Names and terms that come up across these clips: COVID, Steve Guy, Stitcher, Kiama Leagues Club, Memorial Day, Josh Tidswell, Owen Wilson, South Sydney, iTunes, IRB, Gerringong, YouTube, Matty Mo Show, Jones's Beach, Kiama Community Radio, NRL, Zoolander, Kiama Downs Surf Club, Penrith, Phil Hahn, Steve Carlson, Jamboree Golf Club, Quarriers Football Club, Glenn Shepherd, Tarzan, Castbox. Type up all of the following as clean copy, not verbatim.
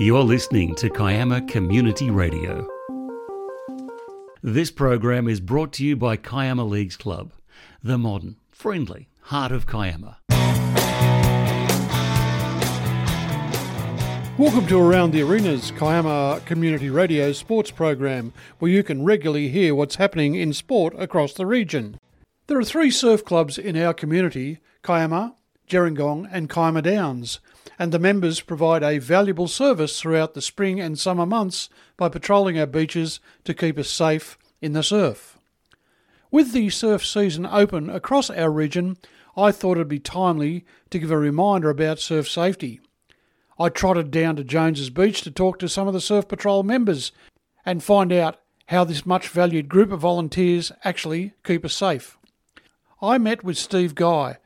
You're listening to Kiama Community Radio. This program is brought to you by Kiama Leagues Club, the modern, friendly heart of Kiama. Welcome to Around the Arenas, Kiama Community Radio sports program, where you can regularly hear what's happening in sport across the region. There are three surf clubs in our community, Kiama, Gerringong and Kiama Downs, and the members provide a valuable service throughout the spring and summer months by patrolling our beaches to keep us safe in the surf. With the surf season open across our region, I thought it'd be timely to give a reminder about surf safety. I trotted down to Jones's Beach to talk to some of the Surf Patrol members and find out how this much valued group of volunteers actually keep us safe. I met with Steve Guy,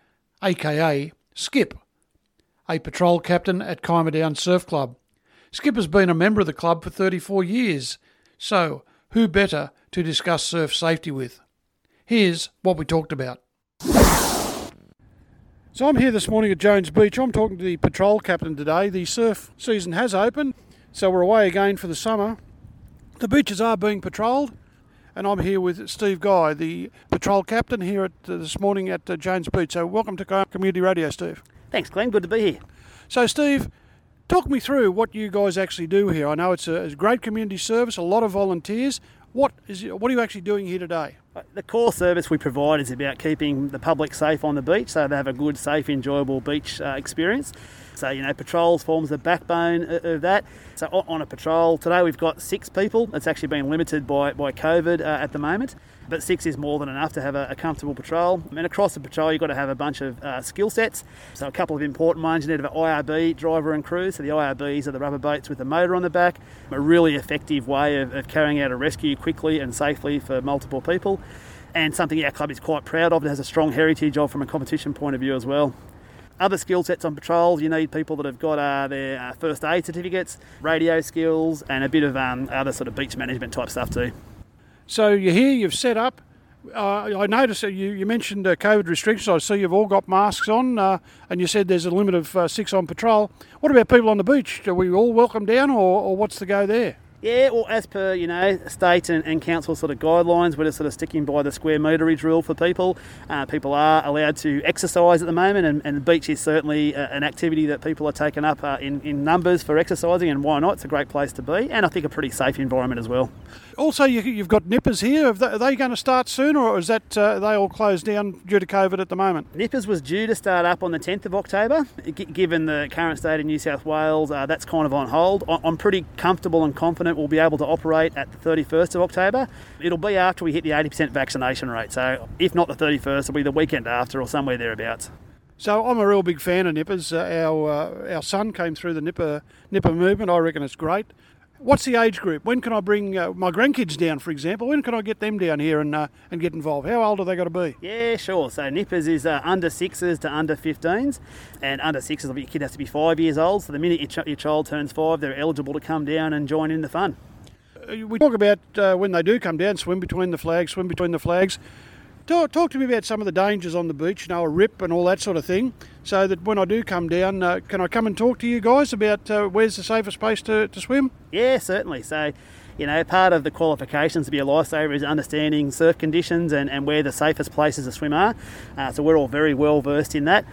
aka Skip, a patrol captain at Kiama Downs Surf Club. Skip has been a member of the club for 34 years, so who better to discuss surf safety with? Here's what we talked about. So I'm here this morning at Jones Beach. I'm talking to the patrol captain today. The surf season has opened, so we're away again for the summer. The beaches are being patrolled, and I'm here with Steve Guy, the patrol captain here this morning at Jones Beach. So welcome to Kiama Community Radio, Steve. Thanks, Glenn. Good to be here. So, Steve, talk me through what you guys actually do here. I know it's a great community service, a lot of volunteers. What are you actually doing here today? The core service we provide is about keeping the public safe on the beach so they have a good, safe, enjoyable beach experience. So, you know, patrols forms the backbone of that. So on a patrol, today we've got 6 people. It's actually been limited by COVID at the moment. But 6 is more than enough to have a comfortable patrol. And across the patrol, you've got to have a bunch of skill sets. So a couple of important ones, you need to have an IRB, driver and crew. So the IRBs are the rubber boats with the motor on the back. A really effective way of carrying out a rescue quickly and safely for multiple people. And something our club is quite proud of and has a strong heritage of from a competition point of view as well. Other skill sets on patrols, you need people that have got their first aid certificates, radio skills, and a bit of other sort of beach management type stuff too. So you're here, you've set up. I noticed that you mentioned COVID restrictions. I see you've all got masks on and you said there's a limit of 6 on patrol. What about people on the beach? Are we all welcome down or what's the go there? Yeah, well, as per, you know, state and council sort of guidelines, we're just sort of sticking by the square meterage rule for people. People are allowed to exercise at the moment, and the beach is certainly an activity that people are taking up in numbers for exercising, and why not? It's a great place to be, and I think a pretty safe environment as well. Also, you've got nippers here. Are they going to start soon, or is that they all closed down due to COVID at the moment? Nippers was due to start up on the 10th of October. Given the current state of New South Wales, that's kind of on hold. I'm pretty comfortable and confident we'll be able to operate at the 31st of October. It'll be after we hit the 80% vaccination rate. So if not the 31st, it'll be the weekend after or somewhere thereabouts. So I'm a real big fan of nippers. Our son came through the nipper movement. I reckon it's great. What's the age group? When can I bring my grandkids down, for example? When can I get them down here and get involved? How old are they got to be? Yeah, sure. So nippers is under 6s to under 15s. And under 6s, your kid has to be 5 years old. So the minute your child turns 5, they're eligible to come down and join in the fun. We talk about when they do come down, swim between the flags. Talk to me about some of the dangers on the beach, you know, a rip and all that sort of thing, so that when I do come down, can I come and talk to you guys about where's the safest place to swim? Yeah, certainly. So, you know, part of the qualifications to be a lifesaver is understanding surf conditions and where the safest places to swim are. So we're all very well versed in that.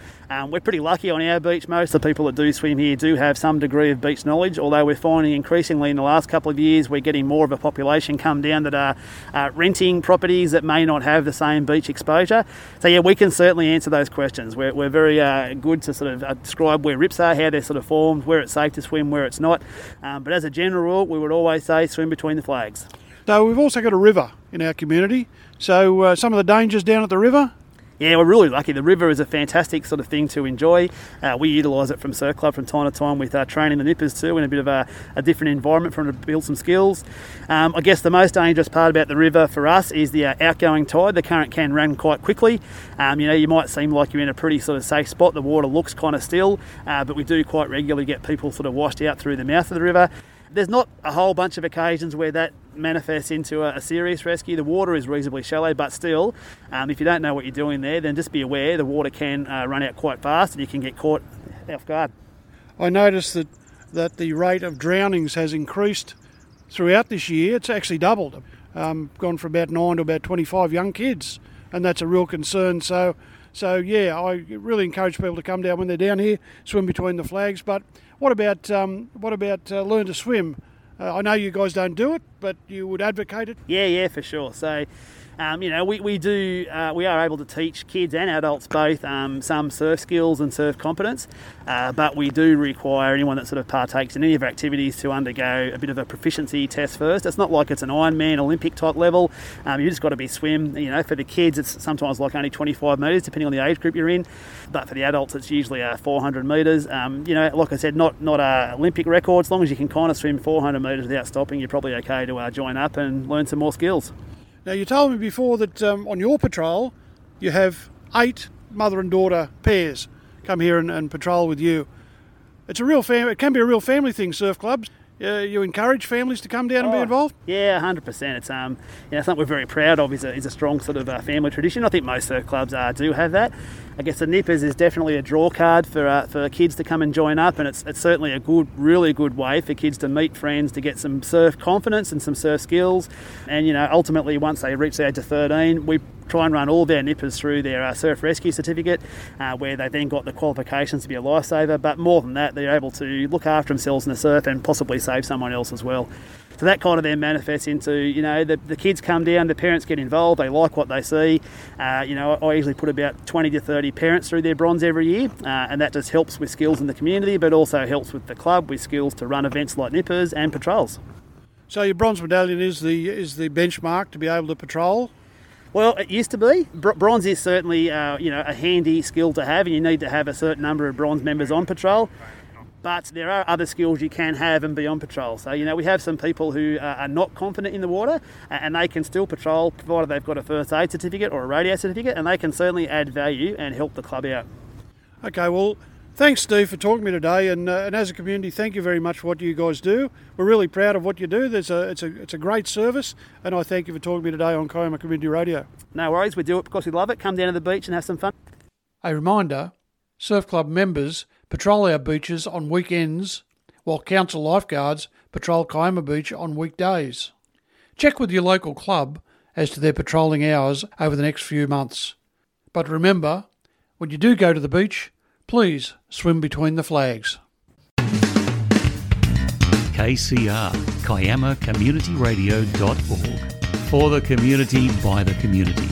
We're pretty lucky on our beach. Most of the people that do swim here do have some degree of beach knowledge, although we're finding increasingly in the last couple of years we're getting more of a population come down that are renting properties that may not have the same beach exposure. So yeah, we can certainly answer those questions. We're very good to sort of describe where rips are, how they're sort of formed, where it's safe to swim, where it's not. But as a general rule, we would always say swim between the flags. So we've also got a river in our community, so some of the dangers down at the river? Yeah, we're really lucky. The river is a fantastic sort of thing to enjoy. We utilise it from Surf Club from time to time with training the nippers too, in a bit of a different environment for them to build some skills. I guess the most dangerous part about the river for us is the outgoing tide. The current can run quite quickly. You know, you might seem like you're in a pretty sort of safe spot. The water looks kind of still, but we do quite regularly get people sort of washed out through the mouth of the river. There's not a whole bunch of occasions where that manifests into a serious rescue. The water is reasonably shallow, but still, if you don't know what you're doing there, then just be aware the water can run out quite fast and you can get caught off guard. I noticed that that the rate of drownings has increased throughout this year. It's actually doubled, gone from about 9 to about 25 young kids, and that's a real concern. So yeah, I really encourage people to come down when they're down here, swim between the flags. But what about learn to swim? I know you guys don't do it, but you would advocate it? Yeah, for sure. So, we are able to teach kids and adults both some surf skills and surf competence, but we do require anyone that sort of partakes in any of our activities to undergo a bit of a proficiency test first. It's not like it's an Ironman Olympic type level. You just got to be swim. For the kids, it's sometimes like only 25 metres, depending on the age group you're in. But for the adults, it's usually 400 metres. Like I said, not Olympic record. As long as you can kind of swim 400 metres without stopping, you're probably okay to join up and learn some more skills. Now, you told me before that on your patrol, you have 8 mother and daughter pairs come here and patrol with you. It's a real family. It can be a real family thing, surf clubs. You encourage families to come down and be involved? Yeah, 100%. It's something we're very proud of. Is a strong sort of family tradition. I think most surf clubs do have that. I guess the nippers is definitely a draw card for kids to come and join up, and it's certainly a really good way for kids to meet friends, to get some surf confidence and some surf skills. And ultimately, once they reach the age of 13, we try and run all their nippers through their surf rescue certificate, where they then got the qualifications to be a lifesaver. But more than that, they're able to look after themselves in the surf and possibly save someone else as well. So that kind of then manifests into, the kids come down, the parents get involved, they like what they see. I usually put about 20 to 30 parents through their bronze every year, and that just helps with skills in the community, but also helps with the club with skills to run events like nippers and patrols. So your bronze medallion is the benchmark to be able to patrol? Well, it used to be. Bronze is certainly, a handy skill to have, and you need to have a certain number of bronze members on patrol. But there are other skills you can have and be on patrol. So, we have some people who are not confident in the water, and they can still patrol, provided they've got a first aid certificate or a radio certificate, and they can certainly add value and help the club out. Okay, well, thanks, Steve, for talking to me today. And as a community, thank you very much for what you guys do. We're really proud of what you do. It's a great service, and I thank you for talking to me today on Kiama Community Radio. No worries, we do it because we love it. Come down to the beach and have some fun. A reminder, surf club members patrol our beaches on weekends, while council lifeguards patrol Kiama Beach on weekdays. Check with your local club as to their patrolling hours over the next few months. But remember, when you do go to the beach, please swim between the flags. KCR, Kiama Community Radio.org. For the community, by the community.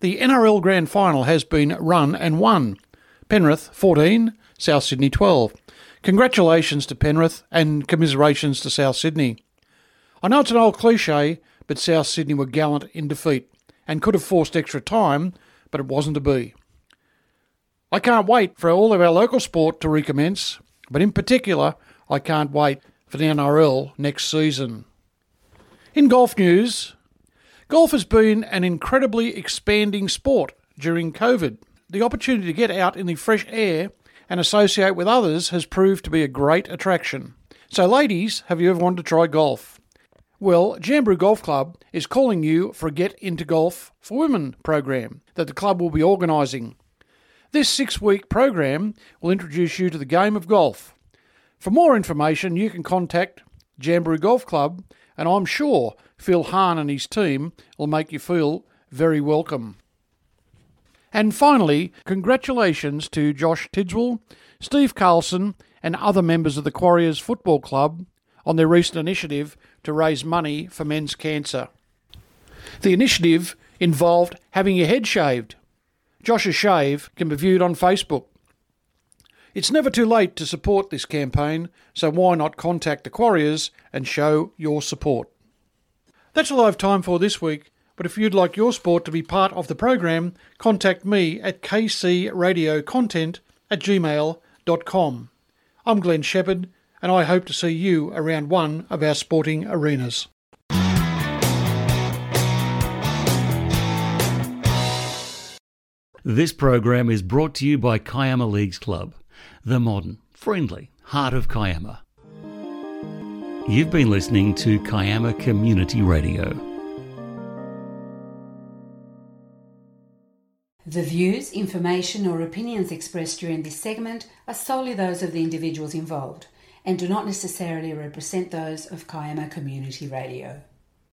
The NRL Grand Final has been run and won. Penrith 14, South Sydney 12. Congratulations to Penrith and commiserations to South Sydney. I know it's an old cliche, but South Sydney were gallant in defeat and could have forced extra time, but it wasn't to be. I can't wait for all of our local sport to recommence, but in particular, I can't wait for the NRL next season. In golf news, golf has been an incredibly expanding sport during COVID. The opportunity to get out in the fresh air and associate with others has proved to be a great attraction. So ladies, have you ever wanted to try golf? Well, Jamboree Golf Club is calling you for a Get Into Golf for Women program that the club will be organising. This 6-week program will introduce you to the game of golf. For more information, you can contact Jamboree Golf Club, and I'm sure Phil Hahn and his team will make you feel very welcome. And finally, congratulations to Josh Tidswell, Steve Carlson and other members of the Quarriers Football Club on their recent initiative to raise money for men's cancer. The initiative involved having your head shaved. Josh's shave can be viewed on Facebook. It's never too late to support this campaign, so why not contact the Quarriers and show your support? That's all I have time for this week, but if you'd like your sport to be part of the program, contact me at kcradiocontent@gmail.com. I'm Glenn Shepherd, and I hope to see you around one of our sporting arenas. This program is brought to you by Kiama Leagues Club, the modern, friendly heart of Kiama. You've been listening to Kiama Community Radio. The views, information or opinions expressed during this segment are solely those of the individuals involved and do not necessarily represent those of Kiama Community Radio.